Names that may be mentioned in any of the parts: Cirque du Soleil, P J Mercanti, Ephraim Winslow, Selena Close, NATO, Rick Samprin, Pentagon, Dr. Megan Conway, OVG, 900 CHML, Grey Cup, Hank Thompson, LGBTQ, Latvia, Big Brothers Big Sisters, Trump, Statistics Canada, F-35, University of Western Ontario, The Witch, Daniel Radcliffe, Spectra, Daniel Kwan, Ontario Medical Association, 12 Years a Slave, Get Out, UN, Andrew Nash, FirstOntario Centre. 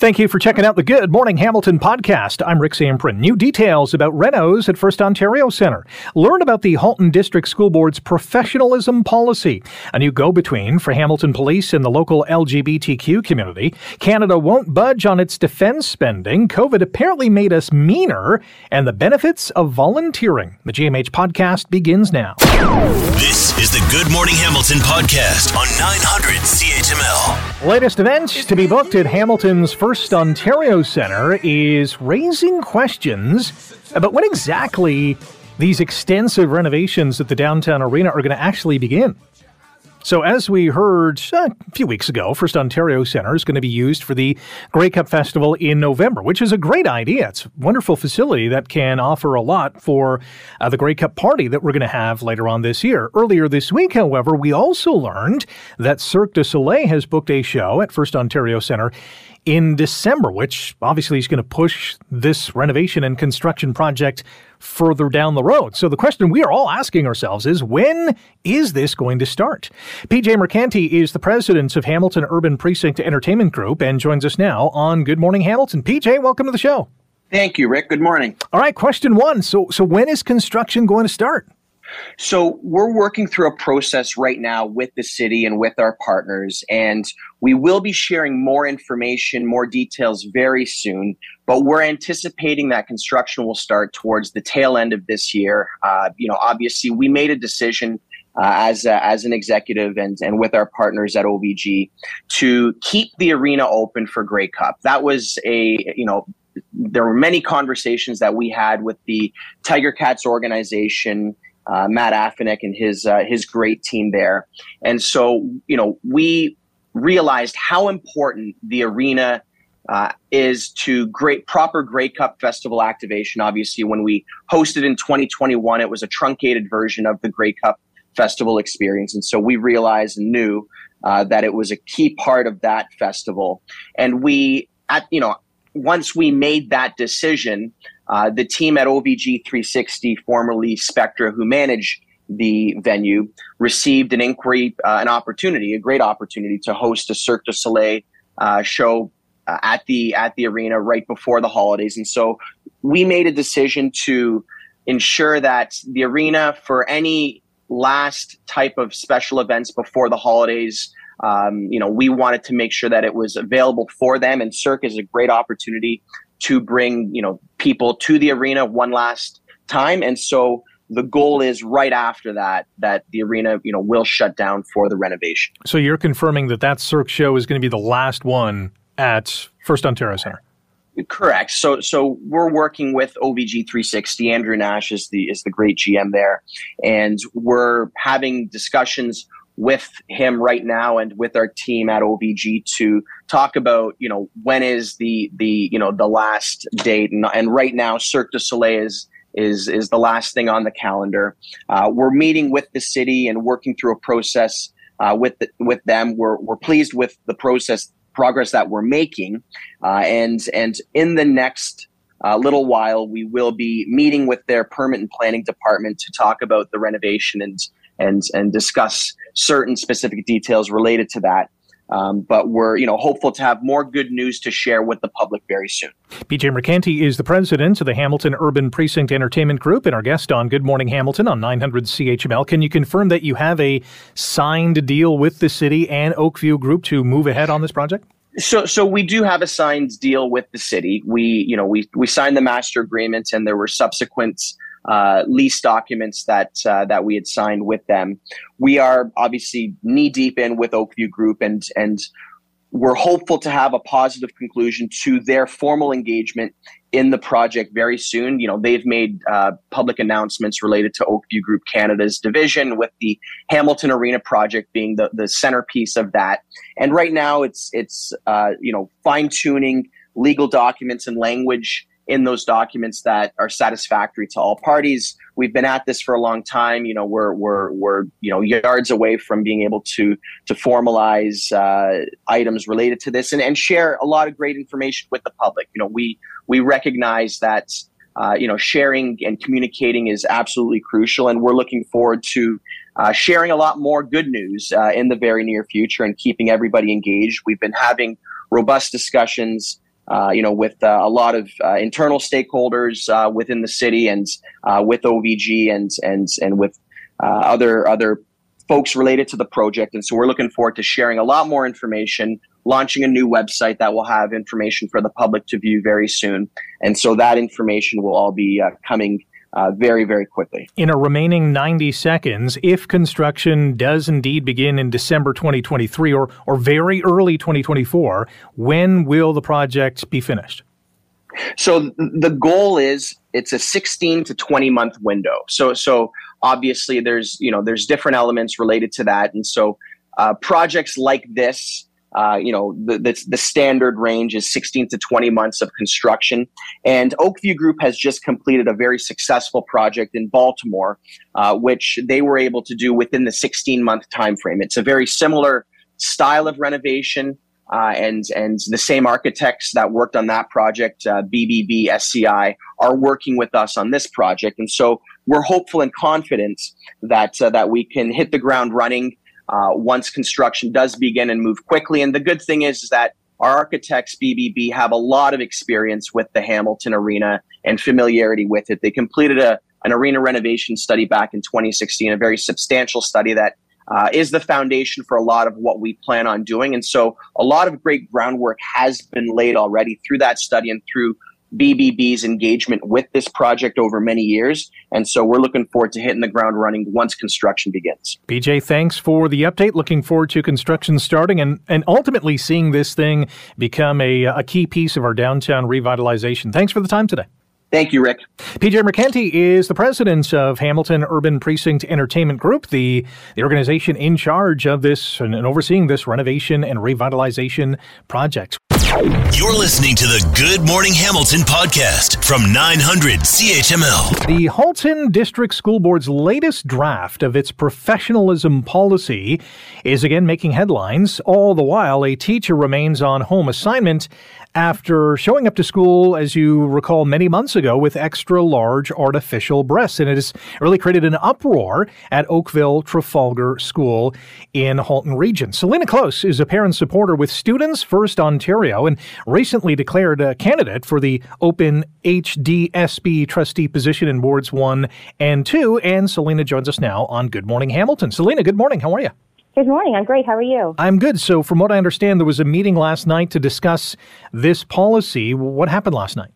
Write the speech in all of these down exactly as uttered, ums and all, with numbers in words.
Thank you for checking out the Good Morning Hamilton podcast. I'm Rick Samprin. New details about renos at First Ontario Centre. Learn about the Halton District School Board's professionalism policy. A new go-between for Hamilton Police and the local L G B T Q community. Canada won't budge on its defence spending. COVID apparently made us meaner. And the benefits of volunteering. The G M H podcast begins now. This is the Good Morning Hamilton podcast on nine hundred C H M L. Latest events to be booked at Hamilton's First First Ontario Centre is raising questions about when exactly these extensive renovations at the downtown arena are going to actually begin. So as we heard a few weeks ago, First Ontario Centre is going to be used for the Grey Cup Festival in November, which is a great idea. It's a wonderful facility that can offer a lot for uh, the Grey Cup party that we're going to have later on this year. Earlier this week, however, we also learned that Cirque du Soleil has booked a show at First Ontario Centre in December, which obviously is going to push this renovation and construction project further down the road. So the question we are all asking ourselves is, when is this going to start? P J. Mercanti is the president of Hamilton Urban Precinct Entertainment Group and joins us now on Good Morning Hamilton. P J, welcome to the show. Thank you, Rick. Good morning. All right, question one. So, so when is construction going to start? So we're working through a process right now with the city and with our partners, and we will be sharing more information, more details very soon, but we're anticipating that construction will start towards the tail end of this year. Uh, you know, obviously, we made a decision Uh, as uh, as an executive and, and with our partners at O V G to keep the arena open for Grey Cup. That was a, you know, there were many conversations that we had with the Tiger Cats organization, uh, Matt Afanek and his, uh, his great team there. And so, you know, we realized how important the arena Uh, is to great proper Grey Cup Festival activation. Obviously, when we hosted in twenty twenty-one, it was a truncated version of the Grey Cup Festival experience. And so we realized and knew uh, that it was a key part of that festival. And we, at, you know, once we made that decision, uh, the team at O V G three sixty, formerly Spectra, who managed the venue, received an inquiry, uh, an opportunity, a great opportunity to host a Cirque du Soleil uh, show uh, at the at the arena right before the holidays. And so we made a decision to ensure that the arena, for any last type of special events before the holidays, um, you know, we wanted to make sure that it was available for them. And Cirque is a great opportunity to bring, you know, people to the arena one last time. And so the goal is right after that, that the arena, you know, will shut down for the renovation. So you're confirming that that Cirque show is going to be the last one at First Ontario Centre? Correct. So, so we're working with O V G three sixty. Andrew Nash is the is the great G M there, and we're having discussions with him right now and with our team at O V G to talk about, you know, when is the the you know the last date, and, and right now Cirque du Soleil is is is the last thing on the calendar. Uh, we're meeting with the city and working through a process uh, with the, with them. We're we're pleased with the process. progress that we're making. Uh, and, and in the next uh, little while, we will be meeting with their permit and planning department to talk about the renovation and, and, and discuss certain specific details related to that. Um, but we're, you know, hopeful to have more good news to share with the public very soon. P J. Mercanti is the president of the Hamilton Urban Precinct Entertainment Group and our guest on Good Morning Hamilton on nine hundred C H M L. Can you confirm that you have a signed deal with the city and Oakview Group to move ahead on this project? So, so we do have a signed deal with the city. We, you know, we we signed the master agreement, and there were subsequent Uh, lease documents that uh, that we had signed with them. We are obviously knee deep in with Oakview Group, and and we're hopeful to have a positive conclusion to their formal engagement in the project very soon. You know, they've made uh, public announcements related to Oakview Group Canada's division, with the Hamilton Arena project being the the centerpiece of that. And right now, it's it's uh, you know fine tuning legal documents and language in those documents that are satisfactory to all parties. We've been at this for a long time. You know, we're we're we're you know yards away from being able to to formalize uh, items related to this and, and share a lot of great information with the public. You know, we we recognize that uh, you know sharing and communicating is absolutely crucial, and we're looking forward to uh, sharing a lot more good news uh, in the very near future and keeping everybody engaged. We've been having robust discussions uh, you know, with uh, a lot of uh, internal stakeholders uh, within the city and uh, with O V G and and and with uh, other other folks related to the project. And so we're looking forward to sharing a lot more information, launching a new website that will have information for the public to view very soon. And so that information will all be uh, coming Uh, very, very quickly. In a remaining ninety seconds, if construction does indeed begin in December twenty twenty-three or, or very early twenty twenty-four, when will the project be finished? So th- the goal is it's a sixteen to twenty month window. So so obviously there's, you know, there's different elements related to that. And so uh, projects like this, Uh, you know, the, the the standard range is sixteen to twenty months of construction. And Oakview Group has just completed a very successful project in Baltimore, uh, which they were able to do within the sixteen month time frame. It's a very similar style of renovation, uh, and and the same architects that worked on that project, uh, B B B S C I, are working with us on this project. And so we're hopeful and confident that uh, that we can hit the ground running Uh, once construction does begin and move quickly. And the good thing is, is that our architects, B B B, have a lot of experience with the Hamilton Arena and familiarity with it. They completed a, an arena renovation study back in twenty sixteen, a very substantial study that uh, is the foundation for a lot of what we plan on doing. And so a lot of great groundwork has been laid already through that study and through B B B's engagement with this project over many years. And so we're looking forward to hitting the ground running once construction begins. P J, thanks for the update. Looking forward to construction starting and, and ultimately seeing this thing become a, a key piece of our downtown revitalization. Thanks for the time today. Thank you, Rick. P J. Mercanti is the president of Hamilton Urban Precinct Entertainment Group, the, the organization in charge of this and overseeing this renovation and revitalization project. You're listening to the Good Morning Hamilton podcast from nine hundred C H M L. The Halton District School Board's latest draft of its professionalism policy is again making headlines. All the while, a teacher remains on home assignment after showing up to school, as you recall, many months ago with extra-large artificial breasts. And it has really created an uproar at Oakville Trafalgar School in Halton Region. Selena Close is a parent supporter with Students First Ontario and recently declared a candidate for the open H D S B trustee position in Wards one and two. And Selena joins us now on Good Morning Hamilton. Selena, good morning. How are you? Good morning. I'm great. How are you? I'm good. So from what I understand, there was a meeting last night to discuss this policy. What happened last night?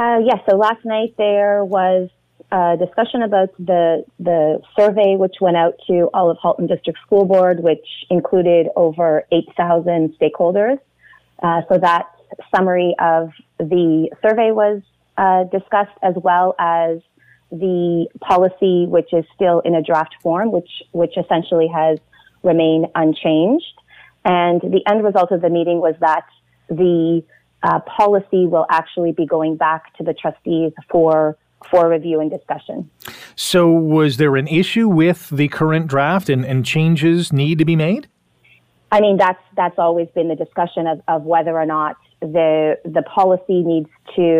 Uh, yes. Yeah, so last night there was a discussion about the the survey, which went out to all of Halton District School Board, which included over eight thousand stakeholders. Uh, so that summary of the survey was uh, discussed, as well as the policy, which is still in a draft form, which which essentially has remain unchanged. And the end result of the meeting was that the uh, policy will actually be going back to the trustees for for review and discussion. So was there an issue with the current draft and, and changes need to be made? I mean, that's that's always been the discussion of, of whether or not the the policy needs to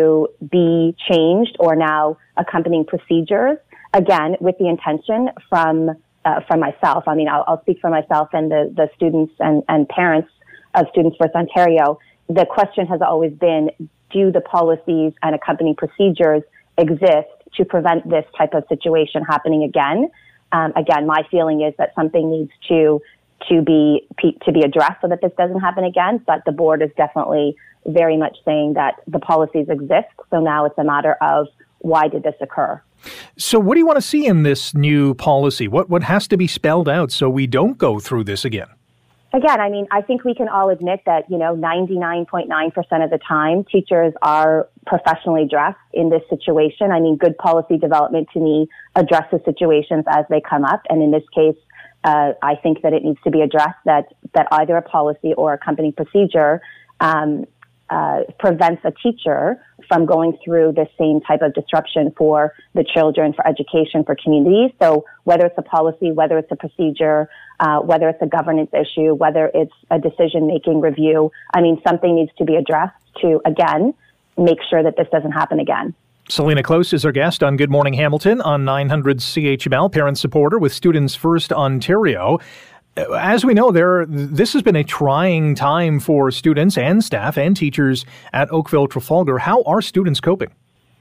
be changed or now accompanying procedures, again, with the intention from Uh, from myself. I mean, I'll, I'll speak for myself and the, the students and, and parents of Students First Ontario. The question has always been, do the policies and accompanying procedures exist to prevent this type of situation happening again? Um, again, my feeling is that something needs to to be to be addressed so that this doesn't happen again. But the board is definitely very much saying that the policies exist. So now it's a matter of, why did this occur? So what do you want to see in this new policy? What what has to be spelled out so we don't go through this again? Again, I mean, I think we can all admit that, you know, ninety-nine point nine percent of the time, teachers are professionally dressed in this situation. I mean, good policy development, to me, addresses situations as they come up. And in this case, uh, I think that it needs to be addressed that, that either a policy or accompanying procedure um, Uh, prevents a teacher from going through the same type of disruption for the children, for education, for communities. So whether it's a policy, whether it's a procedure, uh, whether it's a governance issue, whether it's a decision-making review, I mean, something needs to be addressed to, again, make sure that this doesn't happen again. Selena Close is our guest on Good Morning Hamilton on nine hundred C H M L, parent supporter with Students First Ontario. as we know, there this has been a trying time for students and staff and teachers at Oakville Trafalgar. How are students coping?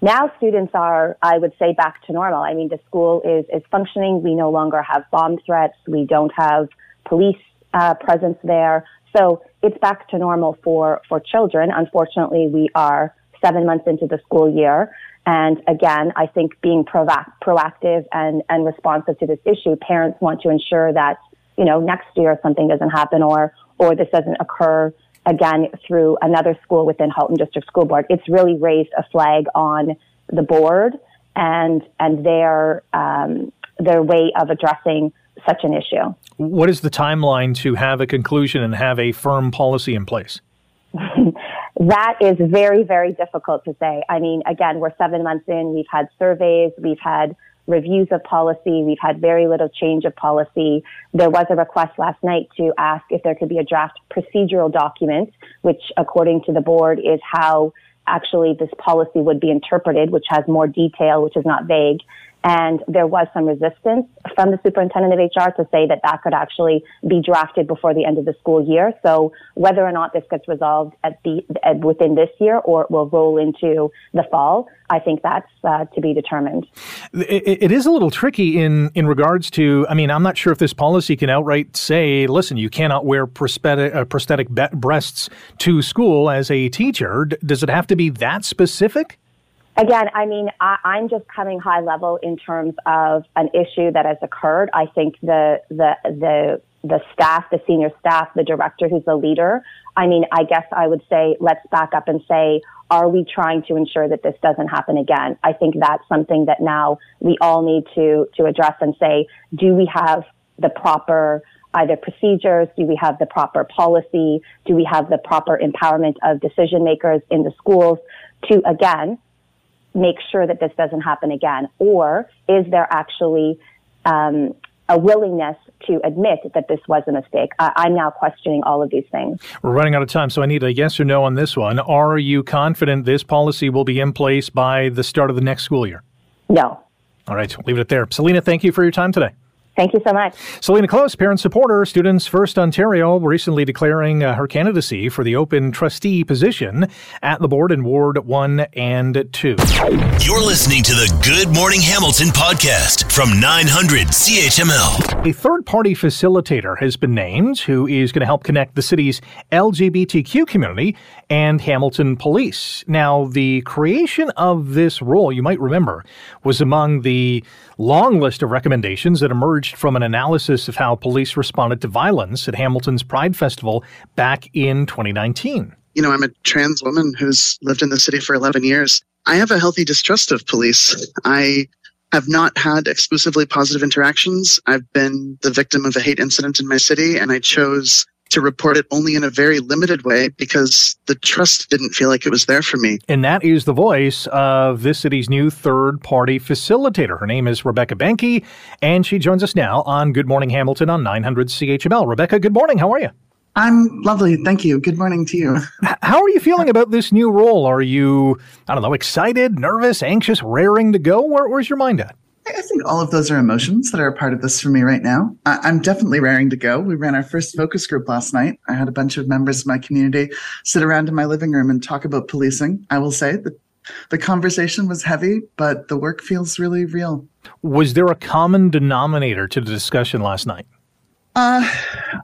Now students are, I would say, back to normal. I mean, the school is, is functioning. We no longer have bomb threats. We don't have police uh, presence there. So it's back to normal for, for children. Unfortunately, we are seven months into the school year. And again, I think being proactive and, and responsive to this issue, parents want to ensure that, you know, next year something doesn't happen or, or this doesn't occur again through another school within Halton District School Board. It's really raised a flag on the board and, and their, um, their way of addressing such an issue. What is the timeline to have a conclusion and have a firm policy in place? That is very, very difficult to say. I mean, again, we're seven months in. We've had surveys. We've had reviews of policy. We've had very little change of policy. There was a request last night to ask if there could be a draft procedural document, which according to the board is how actually this policy would be interpreted, which has more detail, which is not vague. And there was some resistance from the superintendent of H R to say that that could actually be drafted before the end of the school year. So whether or not this gets resolved at the at, within this year or it will roll into the fall, I think that's uh, to be determined. It, it is a little tricky in, in regards to, I mean, I'm not sure if this policy can outright say, listen, you cannot wear prosthetic, uh, prosthetic be- breasts to school as a teacher. D- does it have to be that specific? Again, I mean, I, I'm just coming high level in terms of an issue that has occurred. I think the, the, the, the staff, the senior staff, the director who's the leader, I mean, I guess I would say, let's back up and say, are we trying to ensure that this doesn't happen again? I think that's something that now we all need to, to address and say, do we have the proper either procedures? Do we have the proper policy? Do we have the proper empowerment of decision makers in the schools to, again, make sure that this doesn't happen again? Or is there actually um, a willingness to admit that this was a mistake? I- I'm now questioning all of these things. We're running out of time, so I need a yes or no on this one. Are you confident this policy will be in place by the start of the next school year? No. All right, we'll leave it there. Selena, thank you for your time today. Thank you so much. Selena Close, parent supporter, Students First Ontario, recently declaring uh, her candidacy for the open trustee position at the board in Ward one and two. You're listening to the Good Morning Hamilton podcast from nine hundred C H M L. A third-party facilitator has been named who is going to help connect the city's L G B T Q community and Hamilton Police. Now, the creation of this role, you might remember, was among the long list of recommendations that emerged from an analysis of how police responded to violence at Hamilton's Pride Festival back in twenty nineteen. You know, I'm a trans woman who's lived in the city for eleven years. I have a healthy distrust of police. I have not had exclusively positive interactions. I've been the victim of a hate incident in my city, and I chose to report it only in a very limited way because the trust didn't feel like it was there for me. And that is the voice of this city's new third-party facilitator. Her name is Rebecca Benke, and she joins us now on Good Morning Hamilton on nine hundred C H M L. Rebecca, good morning. How are you? I'm lovely. Thank you. Good morning to you. How are you feeling about this new role? Are you, I don't know, excited, nervous, anxious, raring to go? Where, where's your mind at? I think all of those are emotions that are a part of this for me right now. I'm definitely raring to go. We ran our first focus group last night. I had a bunch of members of my community sit around in my living room and talk about policing. I will say that the conversation was heavy, but the work feels really real. Was there a common denominator to the discussion last night? Uh,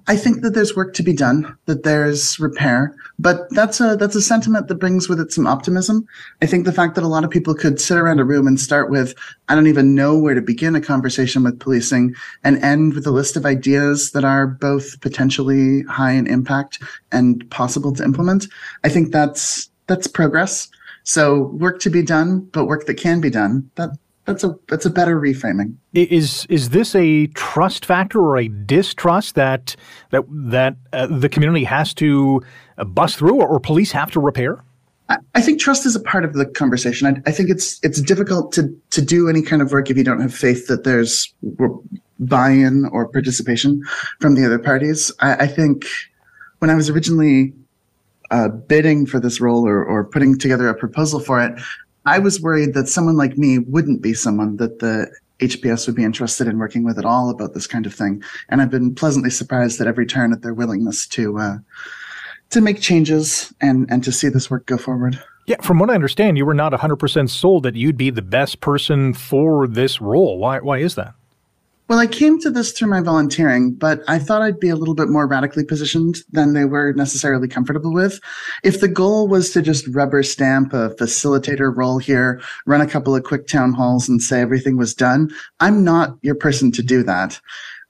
I think that there's work to be done, that there's repair, but that's a, that's a sentiment that brings with it some optimism. I think the fact that a lot of people could sit around a room and start with, I don't even know where to begin a conversation with policing, and end with a list of ideas that are both potentially high in impact and possible to implement. I think that's, that's progress. So work to be done, but work that can be done. That, That's a that's a better reframing. Is is this a trust factor or a distrust that that that uh, the community has to uh, bust through, or, or police have to repair? I, I think trust is a part of the conversation. I, I think it's it's difficult to to do any kind of work if you don't have faith that there's buy-in or participation from the other parties. I, I think when I was originally uh, bidding for this role or or putting together a proposal for it, I was worried that someone like me wouldn't be someone that the H P S would be interested in working with at all about this kind of thing. And I've been pleasantly surprised at every turn at their willingness to uh, to make changes and, and to see this work go forward. Yeah, from what I understand, you were not one hundred percent sold that you'd be the best person for this role. Why, why is that? Well, I came to this through my volunteering, but I thought I'd be a little bit more radically positioned than they were necessarily comfortable with. If the goal was to just rubber stamp a facilitator role here, run a couple of quick town halls and say everything was done, I'm not your person to do that.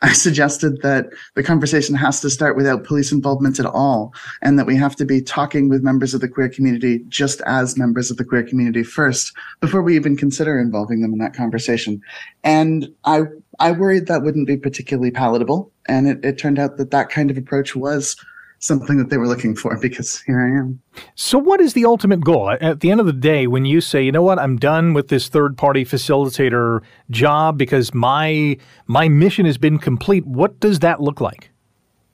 I suggested that the conversation has to start without police involvement at all, and that we have to be talking with members of the queer community just as members of the queer community first, before we even consider involving them in that conversation. And I I worried that wouldn't be particularly palatable, and it, it turned out that that kind of approach was something that they were looking for, because here I am. So what is the ultimate goal? At the end of the day, when you say, you know what, I'm done with this third-party facilitator job because my my mission has been complete, what does that look like?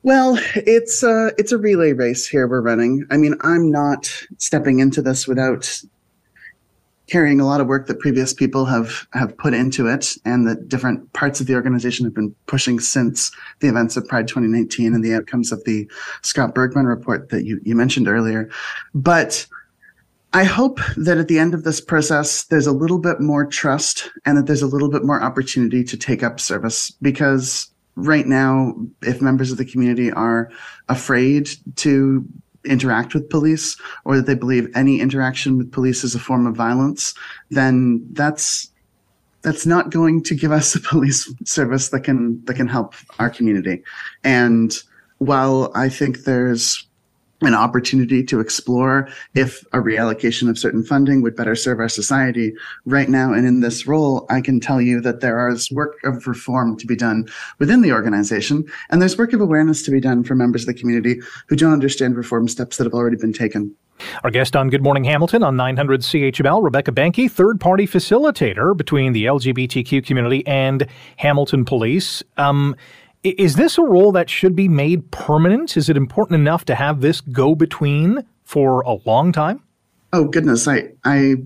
Well, it's a, it's a relay race here we're running. I mean, I'm not stepping into this without carrying a lot of work that previous people have, have put into it, and that different parts of the organization have been pushing since the events of Pride twenty nineteen and the outcomes of the Scott Bergman report that you, you mentioned earlier. But I hope that at the end of this process, there's a little bit more trust and that there's a little bit more opportunity to take up service, because right now, if members of the community are afraid to interact with police, or that they believe any interaction with police is a form of violence, then that's that's not going to give us a police service that can that can help our community. And while I think there's an opportunity to explore if a reallocation of certain funding would better serve our society, right now and in this role, I can tell you that there is work of reform to be done within the organization, and there's work of awareness to be done for members of the community who don't understand reform steps that have already been taken. Our guest on Good Morning Hamilton on nine hundred C H M L, Rebecca Benke, third-party facilitator between the L G B T Q community and Hamilton Police. Um... Is this a role that should be made permanent? Is it important enough to have this go-between for a long time? Oh, goodness. I I,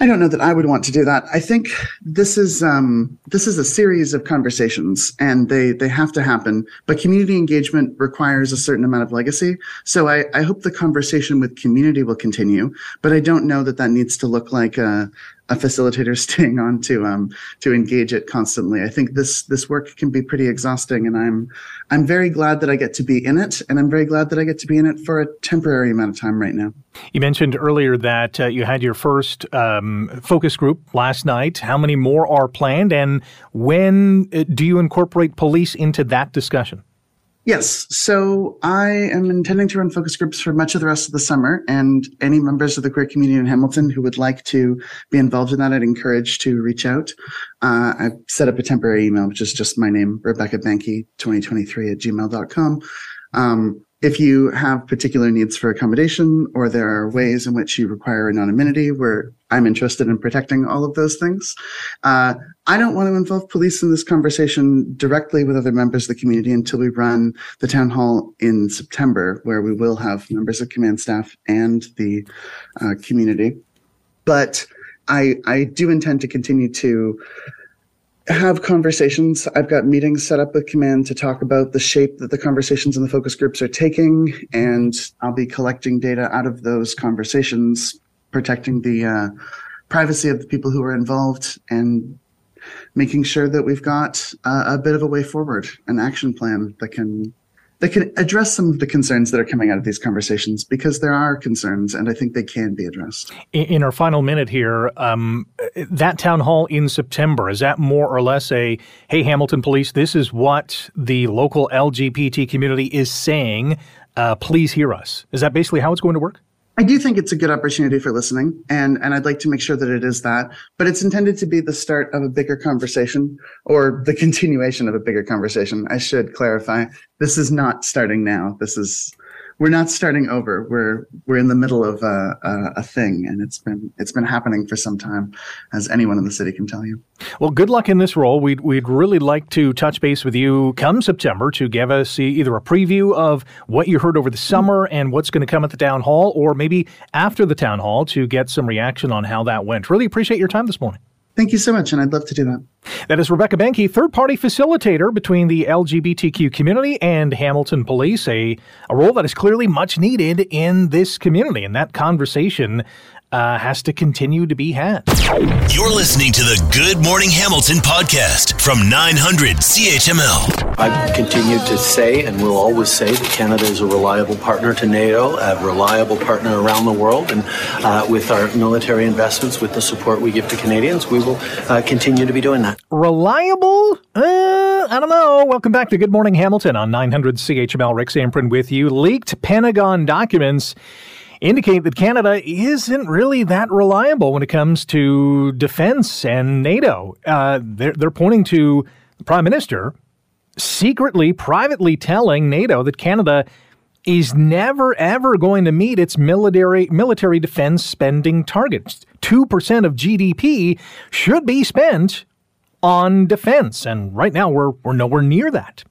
I don't know that I would want to do that. I think this is um, this is a series of conversations, and they, they have to happen. But community engagement requires a certain amount of legacy. So I, I hope the conversation with community will continue. But I don't know that that needs to look like a a facilitator staying on to um to engage it constantly. I think this this work can be pretty exhausting, and I'm I'm very glad that I get to be in it, and I'm very glad that I get to be in it for a temporary amount of time right now. You mentioned earlier that uh, you had your first um, focus group last night. How many more are planned, and when do you incorporate police into that discussion? Yes. So I am intending to run focus groups for much of the rest of the summer, and any members of the queer community in Hamilton who would like to be involved in that, I'd encourage to reach out. Uh, I've set up a temporary email, which is just my name, Rebecca Benke, twenty twenty-three at gmail dot com. Um, If you have particular needs for accommodation, or there are ways in which you require anonymity, where I'm interested in protecting all of those things. Uh, I don't want to involve police in this conversation directly with other members of the community until we run the town hall in September, where we will have members of command staff and the uh, community. But I, I do intend to continue to have conversations. I've got meetings set up with command to talk about the shape that the conversations in the focus groups are taking, and I'll be collecting data out of those conversations, protecting the uh, privacy of the people who are involved, and making sure that we've got uh, a bit of a way forward, an action plan that can that can address some of the concerns that are coming out of these conversations, because there are concerns, and I think they can be addressed. In our final minute here, um, that town hall in September, is that more or less a, hey, Hamilton Police, this is what the local L G B T community is saying, uh, please hear us? Is that basically how it's going to work? I do think it's a good opportunity for listening, and, and I'd like to make sure that it is that. But it's intended to be the start of a bigger conversation, or the continuation of a bigger conversation. I should clarify. This is not starting now. This is, we're not starting over. We're we're in the middle of a, a, a thing, and it's been it's been happening for some time, as anyone in the city can tell you. Well, good luck in this role. We'd we'd really like to touch base with you come September to give us either a preview of what you heard over the summer and what's going to come at the town hall, or maybe after the town hall to get some reaction on how that went. Really appreciate your time this morning. Thank you so much, and I'd love to do that. That is Rebecca Benke, third-party facilitator between the L G B T Q community and Hamilton Police, a, a role that is clearly much needed in this community, and that conversation uh, has to continue to be had. You're listening to the Good Morning Hamilton podcast from nine hundred C H M L. I've continued to say, and will always say, that Canada is a reliable partner to NATO, a reliable partner around the world, and uh, with our military investments, with the support we give to Canadians, we will uh, continue to be doing that. Reliable? Uh, I don't know. Welcome back to Good Morning Hamilton on nine hundred C H M L. Rick Samprin with you. Leaked Pentagon documents indicate that Canada isn't really that reliable when it comes to defense and NATO. Uh, they're, they're pointing to the Prime Minister secretly, privately telling NATO that Canada is never, ever going to meet its military military defense spending targets. two percent of G D P should be spent on defense, and right now we're we're nowhere near that.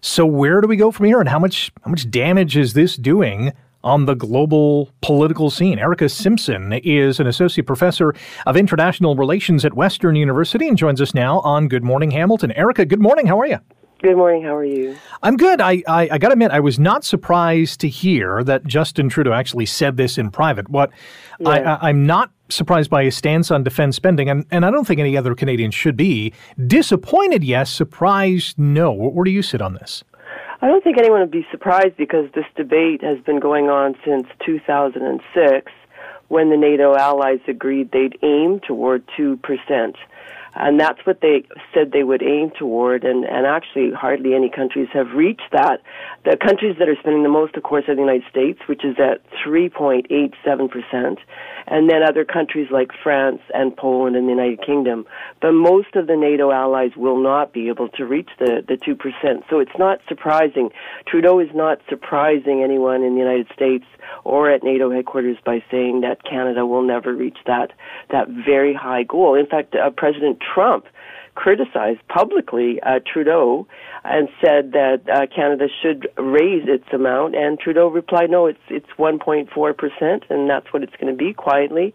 So where do we go from here, and how much how much damage is this doing on the global political scene? Erica Simpson is an associate professor of international relations at Western University and joins us now on Good Morning Hamilton. Erica, good morning. How are you? Good morning. How are you? I'm good. I, I, I got to admit, I was not surprised to hear that Justin Trudeau actually said this in private. What yeah. I, I, I'm not surprised by his stance on defense spending, and, and I don't think any other Canadian should be. Disappointed, yes. Surprised, no. Where, where do you sit on this? I don't think anyone would be surprised because this debate has been going on since two thousand six when the NATO allies agreed they'd aim toward two percent. And that's what they said they would aim toward, and, and actually hardly any countries have reached that. The countries that are spending the most, of course, are the United States, which is at three point eight seven percent, and then other countries like France and Poland and the United Kingdom. But most of the NATO allies will not be able to reach the, the two percent. So it's not surprising. Trudeau is not surprising anyone in the United States or at NATO headquarters by saying that Canada will never reach that, that very high goal. In fact, uh, President Trump criticized publicly uh, Trudeau and said that uh, Canada should raise its amount, and Trudeau replied, no, it's it's one point four percent, and that's what it's going to be, quietly.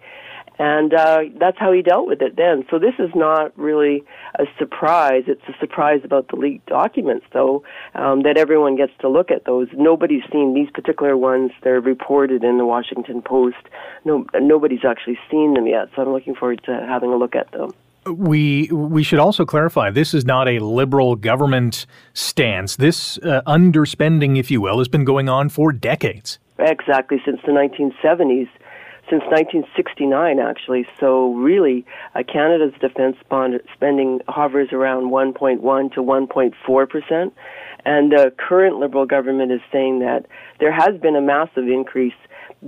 And uh, that's how he dealt with it then. So this is not really a surprise. It's a surprise about the leaked documents, though, um, that everyone gets to look at those. Nobody's seen these particular ones. They're reported in the Washington Post. No, nobody's actually seen them yet, so I'm looking forward to having a look at them. We we should also clarify, this is not a liberal government stance. This uh, underspending, if you will, has been going on for decades. Exactly, since the nineteen seventies, since nineteen sixty-nine, actually. So really, uh, Canada's defense bond spending hovers around one point one to one point four percent. And the current Liberal government is saying that there has been a massive increase,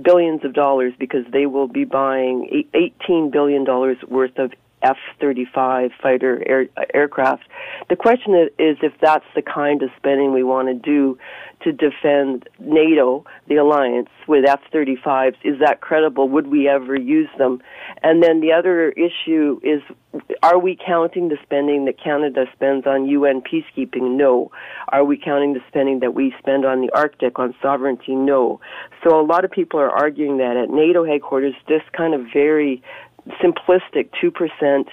billions of dollars, because they will be buying eighteen billion dollars worth of F thirty-five fighter air, uh, aircraft. The question is if that's the kind of spending we want to do to defend NATO, the alliance, with F thirty-fives. Is that credible? Would we ever use them? And then the other issue is, are we counting the spending that Canada spends on U N peacekeeping? No. Are we counting the spending that we spend on the Arctic, on sovereignty? No. So a lot of people are arguing that at NATO headquarters, this kind of very simplistic two percent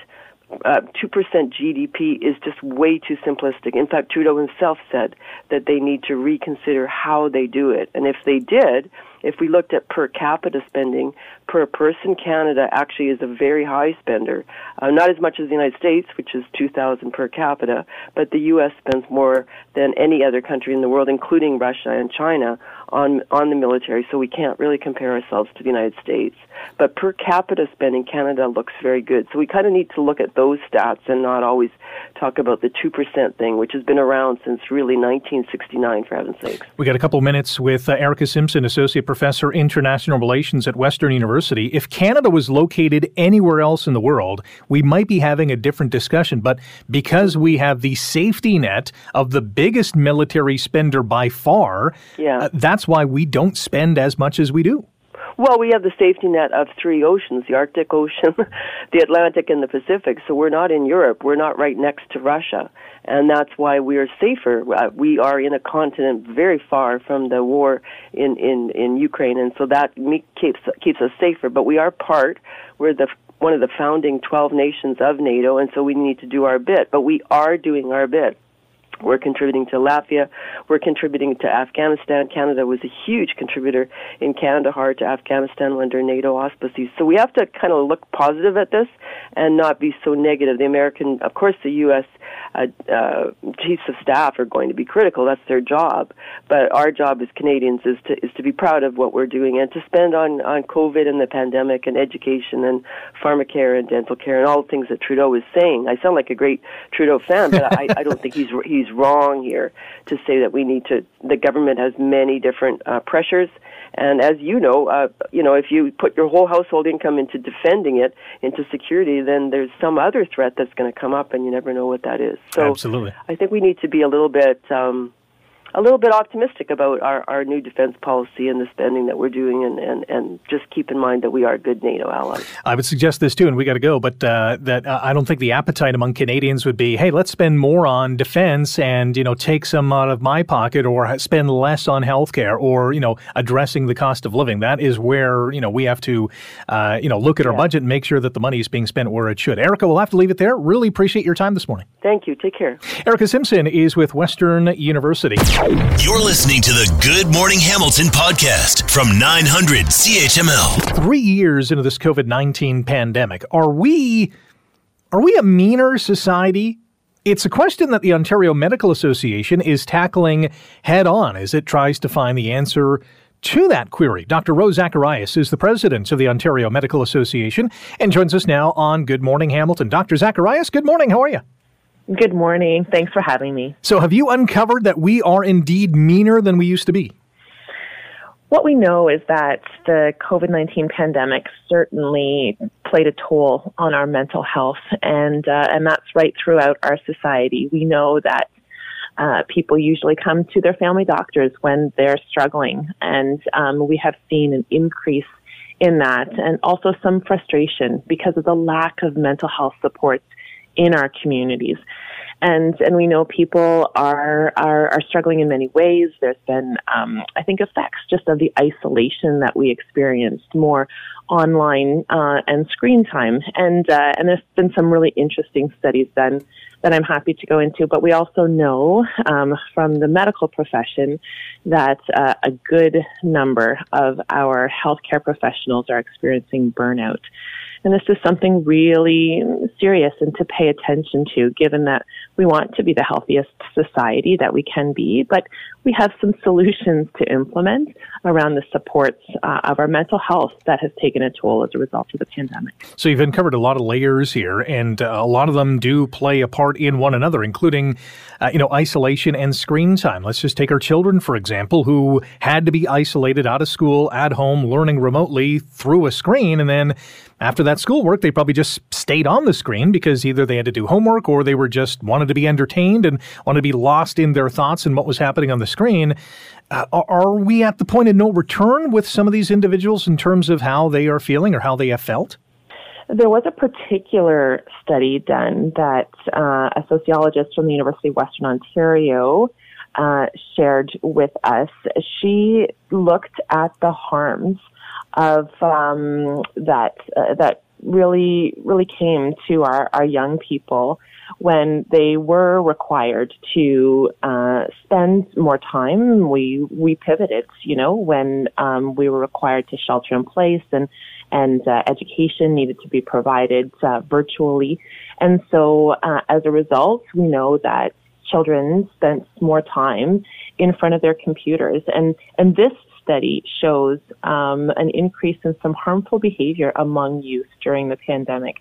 uh, two percent G D P is just way too simplistic. In fact, Trudeau himself said that they need to reconsider how they do it. And if they did, if we looked at per capita spending, per person, Canada actually is a very high spender. Uh, not as much as the United States, which is two thousand per capita, but the U S spends more than any other country in the world, including Russia and China, on, on the military, so we can't really compare ourselves to the United States. But per capita spending, Canada looks very good. So we kind of need to look at those stats and not always talk about the two percent thing, which has been around since really nineteen sixty-nine, for heaven's sakes. We got a couple minutes with uh, Erica Simpson, Associate Professor Professor, International Relations at Western University. If Canada was located anywhere else in the world, we might be having a different discussion. But because we have the safety net of the biggest military spender by far, yeah. uh, that's why we don't spend as much as we do. Well, we have the safety net of three oceans, the Arctic Ocean, the Atlantic, and the Pacific. So we're not in Europe. We're not right next to Russia. And that's why we are safer. We are in a continent very far from the war in, in, in Ukraine. And so that keeps, keeps us safer. But we are part. We're the one of the founding twelve nations of NATO, and so we need to do our bit. But we are doing our bit. We're contributing to Latvia. We're contributing to Afghanistan. Canada was a huge contributor in Kandahar to Afghanistan under NATO auspices. So we have to kind of look positive at this and not be so negative. The American, of course, the U S uh, uh, chiefs of staff are going to be critical. That's their job. But our job as Canadians is to is to be proud of what we're doing and to spend on, on COVID and the pandemic and education and pharmacare and dental care and all the things that Trudeau is saying. I sound like a great Trudeau fan, but I, I don't think he's he's wrong here to say that we need to. The government has many different uh, pressures, and as you know, uh, you know, if you put your whole household income into defending it, into security, then there's some other threat that's going to come up, and you never know what that is. So, absolutely, I think we need to be a little bit, um, a little bit optimistic about our, our new defense policy and the spending that we're doing, and, and, and just keep in mind that we are good NATO allies. I would suggest this too, and we got to go, but uh, that uh, I don't think the appetite among Canadians would be, hey, let's spend more on defense and, you know, take some out of my pocket, or spend less on healthcare, or, you know, addressing the cost of living. That is where, you know, we have to, uh, you know, look at our yeah. budget and make sure that the money is being spent where it should. Erica, we'll have to leave it there. Really appreciate your time this morning. Thank you. Take care. Erica Simpson is with Western University. You're listening to the Good Morning Hamilton podcast from nine hundred C H M L. Three years into this COVID nineteen pandemic, are we are we a meaner society? It's a question that the Ontario Medical Association is tackling head on as it tries to find the answer to that query. Doctor Rose Zacharias is the president of the Ontario Medical Association and joins us now on Good Morning Hamilton. Doctor Zacharias, good morning. How are you? Good morning. Thanks for having me. So have you uncovered that we are indeed meaner than we used to be? What we know is that the COVID nineteen pandemic certainly played a toll on our mental health, and uh, and that's right throughout our society. We know that uh, people usually come to their family doctors when they're struggling, and um, we have seen an increase in that, and also some frustration because of the lack of mental health supports in our communities. And and we know people are are, are struggling in many ways. There's been, um, I think, effects just of the isolation that we experienced, more online uh, and screen time. And uh, and there's been some really interesting studies done that I'm happy to go into. But we also know um, from the medical profession that uh, a good number of our healthcare professionals are experiencing burnout. And this is something really serious and to pay attention to, given that we want to be the healthiest society that we can be, but we have some solutions to implement around the supports uh, of our mental health that has taken a toll as a result of the pandemic. So you've uncovered a lot of layers here, and uh, a lot of them do play a part in one another, including, uh, you know, isolation and screen time. Let's just take our children, for example, who had to be isolated out of school, at home, learning remotely through a screen, and then after that schoolwork, they probably just stayed on the screen because either they had to do homework or they were just wanted to be entertained and wanted to be lost in their thoughts and what was happening on the screen. Uh, are we at the point of no return with some of these individuals in terms of how they are feeling or how they have felt? There was a particular study done that uh, a sociologist from the University of Western Ontario uh, shared with us. She looked at the harms of um, that uh, that really really came to our, our young people when they were required to uh, spend more time. We we pivoted, you know, when um, we were required to shelter in place, and and uh, education needed to be provided uh, virtually. And so uh, as a result, we know that children spent more time in front of their computers, and and this study shows um, an increase in some harmful behavior among youth during the pandemic,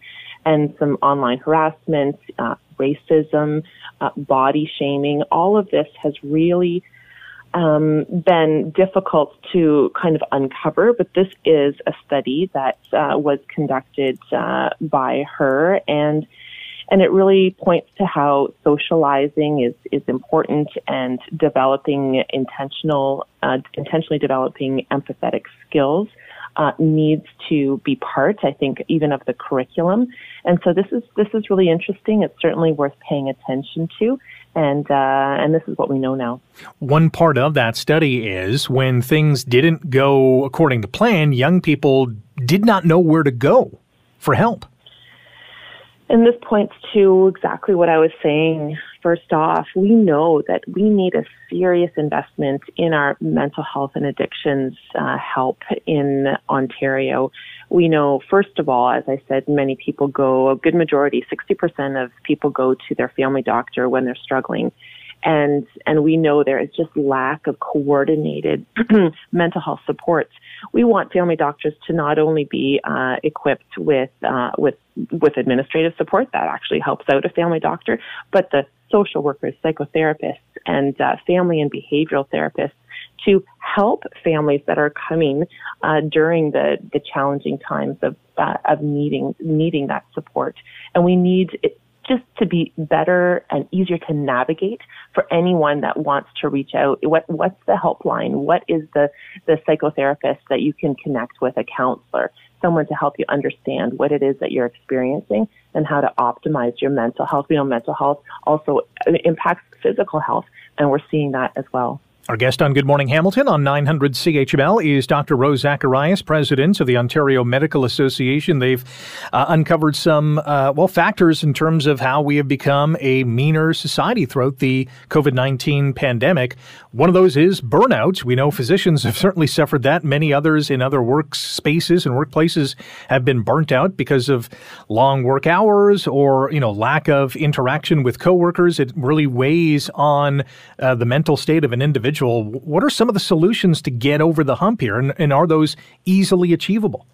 and some online harassment, uh, racism, uh, body shaming. All of this has really um, been difficult to kind of uncover, but this is a study that uh, was conducted uh, by her, and And it really points to how socializing is, is important, and developing intentional, uh, intentionally developing empathetic skills uh, needs to be part, I think, even of the curriculum. And so this is this is really interesting. It's certainly worth paying attention to. And uh, and this is what we know now. One part of that study is when things didn't go according to plan, young people did not know where to go for help? And this points to exactly what I was saying. First off, we know that we need a serious investment in our mental health and addictions uh, help in Ontario. We know, first of all, as I said, many people go, a good majority, sixty percent of people go to their family doctor when they're struggling. And, and we know there is just lack of coordinated mental health supports. We want family doctors to not only be, uh, equipped with, uh, with, with administrative support that actually helps out a family doctor, but the social workers, psychotherapists, and, uh, family and behavioral therapists to help families that are coming, uh, during the, the challenging times of, uh, of needing, needing that support. And we need it just to be better and easier to navigate for anyone that wants to reach out. What, what's the helpline? What is the, the psychotherapist that you can connect with, a counselor, someone to help you understand what it is that you're experiencing and how to optimize your mental health. You know, mental health also impacts physical health, and we're seeing that as well. Our guest on Good Morning Hamilton on nine hundred C H M L is Doctor Rose Zacharias, president of the Ontario Medical Association. They've uh, uncovered some, uh, well, factors in terms of how we have become a meaner society throughout the COVID nineteen pandemic. One of those is burnout. We know physicians have certainly suffered that. Many others in other workspaces and workplaces have been burnt out because of long work hours or, you know, lack of interaction with coworkers. It really weighs on uh, the mental state of an individual. What are some of the solutions to get over the hump here, and, and are those easily achievable?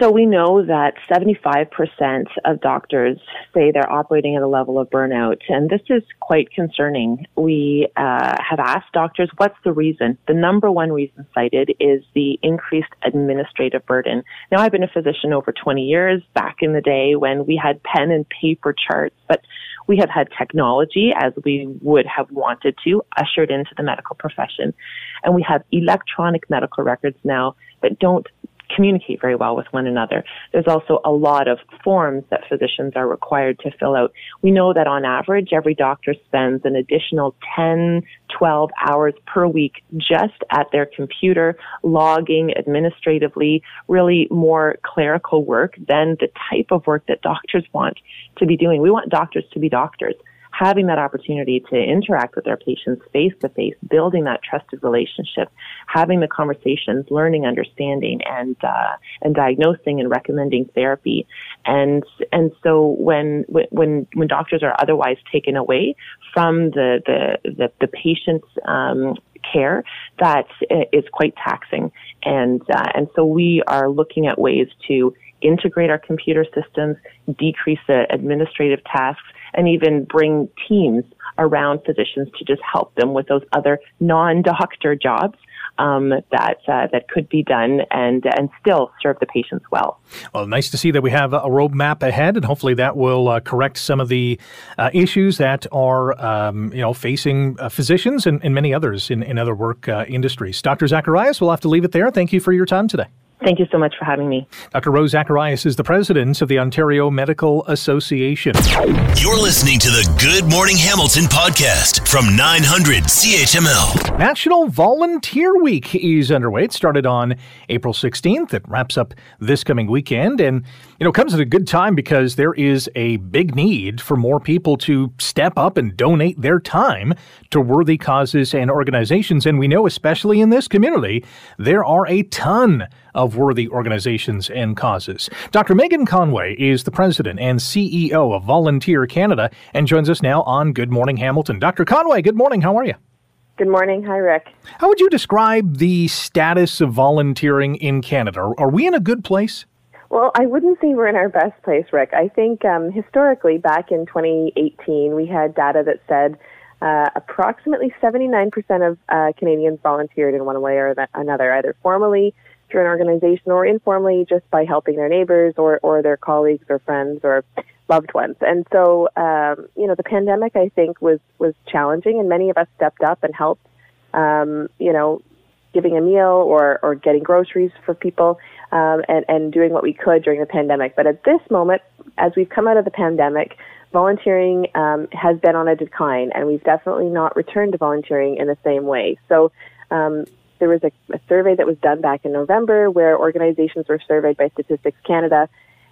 So we know that seventy-five percent of doctors say they're operating at a level of burnout, and this is quite concerning. We uh, have asked doctors, what's the reason? The number one reason cited is the increased administrative burden. Now, I've been a physician over twenty years, back in the day when we had pen and paper charts, but we have had technology, as we would have wanted to, ushered into the medical profession. And we have electronic medical records now that don't communicate very well with one another. There's also a lot of forms that physicians are required to fill out. We know that on average, every doctor spends an additional ten, twelve hours per week just at their computer, logging administratively, really more clerical work than the type of work that doctors want to be doing. We want doctors to be doctors. Having that opportunity to interact with our patients face-to-face, building that trusted relationship, having the conversations, learning, understanding, and uh, and diagnosing and recommending therapy. And and so when when when doctors are otherwise taken away from the, the, the, the patient's um, care, that is quite taxing. And uh, and so we are looking at ways to integrate our computer systems, decrease the administrative tasks, and even bring teams around physicians to just help them with those other non-doctor jobs um, that uh, that could be done and and still serve the patients well. Well, nice to see that we have a roadmap ahead, and hopefully that will uh, correct some of the uh, issues that are um, you know facing uh, physicians and, and many others in, in other work uh, industries. Doctor Zacharias, we'll have to leave it there. Thank you for your time today. Thank you so much for having me. Doctor Rose Zacharias is the president of the Ontario Medical Association. You're listening to the Good Morning Hamilton podcast from nine hundred C H M L. National Volunteer Week is underway. It started on April sixteenth. It wraps up this coming weekend, and you know comes at a good time because there is a big need for more people to step up and donate their time to worthy causes and organizations. And we know, especially in this community, there are a ton of worthy organizations and causes. Doctor Megan Conway is the president and C E O of Volunteer Canada and joins us now on Good Morning Hamilton. Doctor Conway, good morning. How are you? Good morning. Hi, Rick. How would you describe the status of volunteering in Canada? Are we in a good place? Well, I wouldn't say we're in our best place, Rick. I think um, historically, back in twenty eighteen, we had data that said Uh, approximately seventy-nine percent of uh, Canadians volunteered in one way or another, either formally through an organization or informally just by helping their neighbors or, or their colleagues or friends or loved ones. And so, um, you know, the pandemic, I think, was, was challenging, and many of us stepped up and helped, um, you know, giving a meal or, or getting groceries for people um, and, and doing what we could during the pandemic. But at this moment, as we've come out of the pandemic, volunteering um, has been on a decline, and we've definitely not returned to volunteering in the same way. So um, there was a, a survey that was done back in November where organizations were surveyed by Statistics Canada,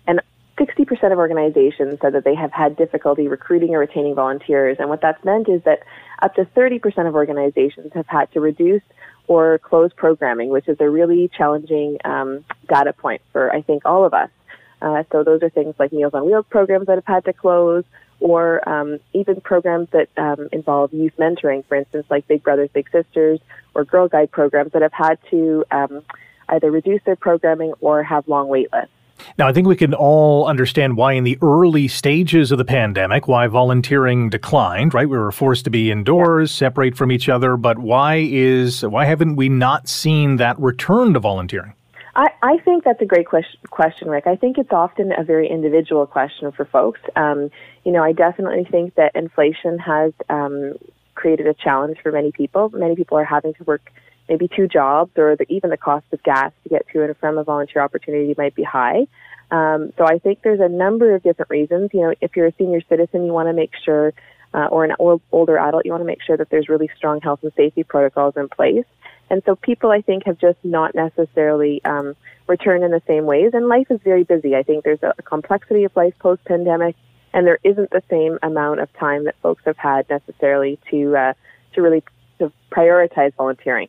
and sixty percent of organizations said that they have had difficulty recruiting or retaining volunteers. And what that's meant is that up to thirty percent of organizations have had to reduce or close programming, which is a really challenging um, data point for, I think, all of us. Uh, so those are things like Meals on Wheels programs that have had to close, or um, even programs that um, involve youth mentoring, for instance, like Big Brothers, Big Sisters, or Girl Guide programs that have had to um, either reduce their programming or have long wait lists. Now, I think we can all understand why in the early stages of the pandemic, why volunteering declined, right? We were forced to be indoors, separate from each other. But why is why haven't we not seen that return to volunteering? I, I think that's a great question, question, Rick. I think it's often a very individual question for folks. Um, you know, I definitely think that inflation has um, created a challenge for many people. Many people are having to work maybe two jobs, or the, even the cost of gas to get to and from a volunteer opportunity might be high. Um, so I think there's a number of different reasons. You know, if you're a senior citizen, you want to make sure, uh, or an old, older adult, you want to make sure that there's really strong health and safety protocols in place. And so people, I think, have just not necessarily um, returned in the same ways. And life is very busy. I think there's a complexity of life post-pandemic, and there isn't the same amount of time that folks have had necessarily to uh, to really to prioritize volunteering.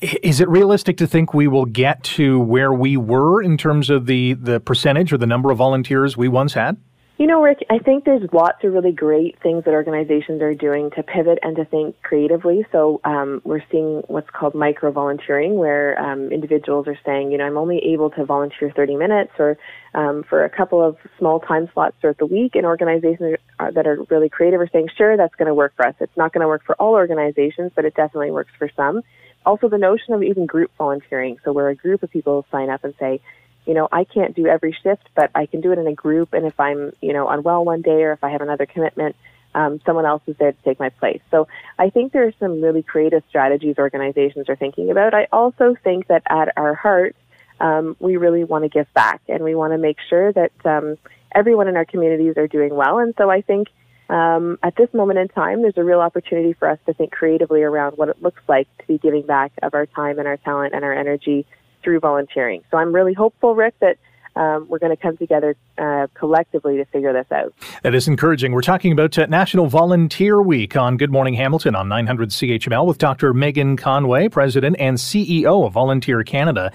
Is it realistic to think we will get to where we were in terms of the, the percentage or the number of volunteers we once had? You know, Rick, I think there's lots of really great things that organizations are doing to pivot and to think creatively. So um, we're seeing what's called micro-volunteering, where um, individuals are saying, you know, I'm only able to volunteer thirty minutes or um, for a couple of small time slots throughout the week. And organizations are, that are really creative are saying, sure, that's going to work for us. It's not going to work for all organizations, but it definitely works for some. Also, the notion of even group volunteering, so where a group of people sign up and say, you know, I can't do every shift, but I can do it in a group. And if I'm, you know, unwell one day or if I have another commitment, um, someone else is there to take my place. So I think there are some really creative strategies organizations are thinking about. I also think that at our heart, um, we really want to give back, and we want to make sure that um, everyone in our communities are doing well. And so I think um, at this moment in time, there's a real opportunity for us to think creatively around what it looks like to be giving back of our time and our talent and our energy through volunteering. So I'm really hopeful, Rick, that um, we're going to come together uh, collectively to figure this out. That is encouraging. We're talking about uh, National Volunteer Week on Good Morning Hamilton on nine hundred C H M L with Doctor Megan Conway, President and C E O of Volunteer Canada.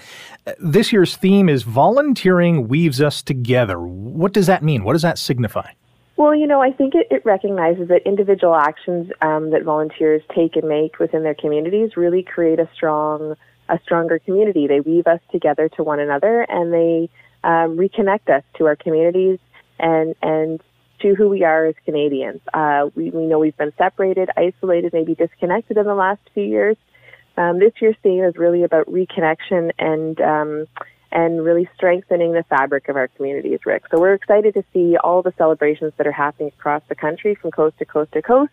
Uh, this year's theme is Volunteering Weaves Us Together. What does that mean? What does that signify? Well, you know, I think it, it recognizes that individual actions um, that volunteers take and make within their communities really create a strong a stronger community. They weave us together to one another, and they um, reconnect us to our communities and and to who we are as Canadians. Uh, we, we know we've been separated, isolated, maybe disconnected in the last few years. Um, this year's theme is really about reconnection and um, and really strengthening the fabric of our communities, Rick. So we're excited to see all the celebrations that are happening across the country from coast to coast to coast,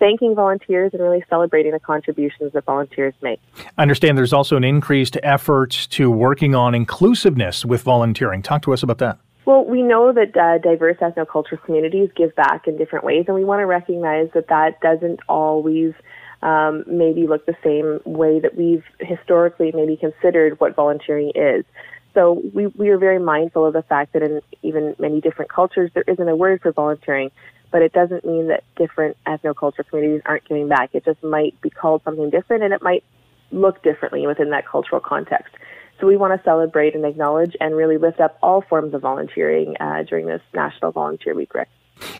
thanking volunteers and really celebrating the contributions that volunteers make. I understand there's also an increased effort to working on inclusiveness with volunteering. Talk to us about that. Well, we know that uh, diverse ethnocultural communities give back in different ways, and we want to recognize that that doesn't always um, maybe look the same way that we've historically maybe considered what volunteering is. So we, we are very mindful of the fact that in even many different cultures, there isn't a word for volunteering. But it doesn't mean that different ethnocultural communities aren't giving back. It just might be called something different, and it might look differently within that cultural context. So we want to celebrate and acknowledge and really lift up all forms of volunteering uh, during this National Volunteer Week, Rick.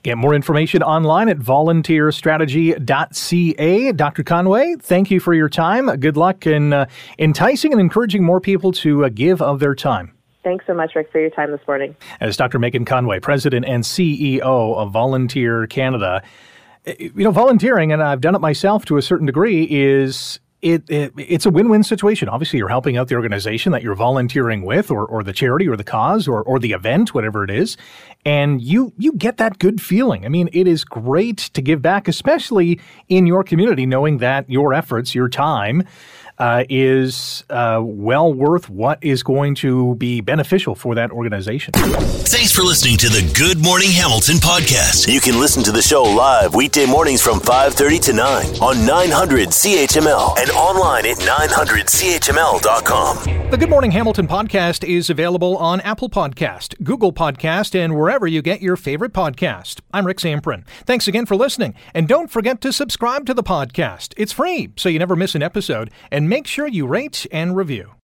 Get more information online at volunteer strategy dot c a. Doctor Conway, thank you for your time. Good luck in uh, enticing and encouraging more people to uh, give of their time. Thanks so much, Rick, for your time this morning. As Doctor Megan Conway, President and C E O of Volunteer Canada. You know, volunteering, and I've done it myself to a certain degree, is it, it it's a win-win situation. Obviously, you're helping out the organization that you're volunteering with, or or the charity or the cause or or the event, whatever it is, and you you get that good feeling. I mean, it is great to give back, especially in your community, knowing that your efforts, your time, uh, is uh, well worth what is going to be beneficial for that organization. Thanks for listening to the Good Morning Hamilton podcast. You can listen to the show live weekday mornings from five thirty to nine on nine hundred C H M L and online at nine hundred C H M L dot com. The Good Morning Hamilton podcast is available on Apple Podcast, Google Podcast, and wherever you get your favorite podcast. I'm Rick Samprin. Thanks again for listening, and don't forget to subscribe to the podcast. It's free, so you never miss an episode, and make sure you rate and review.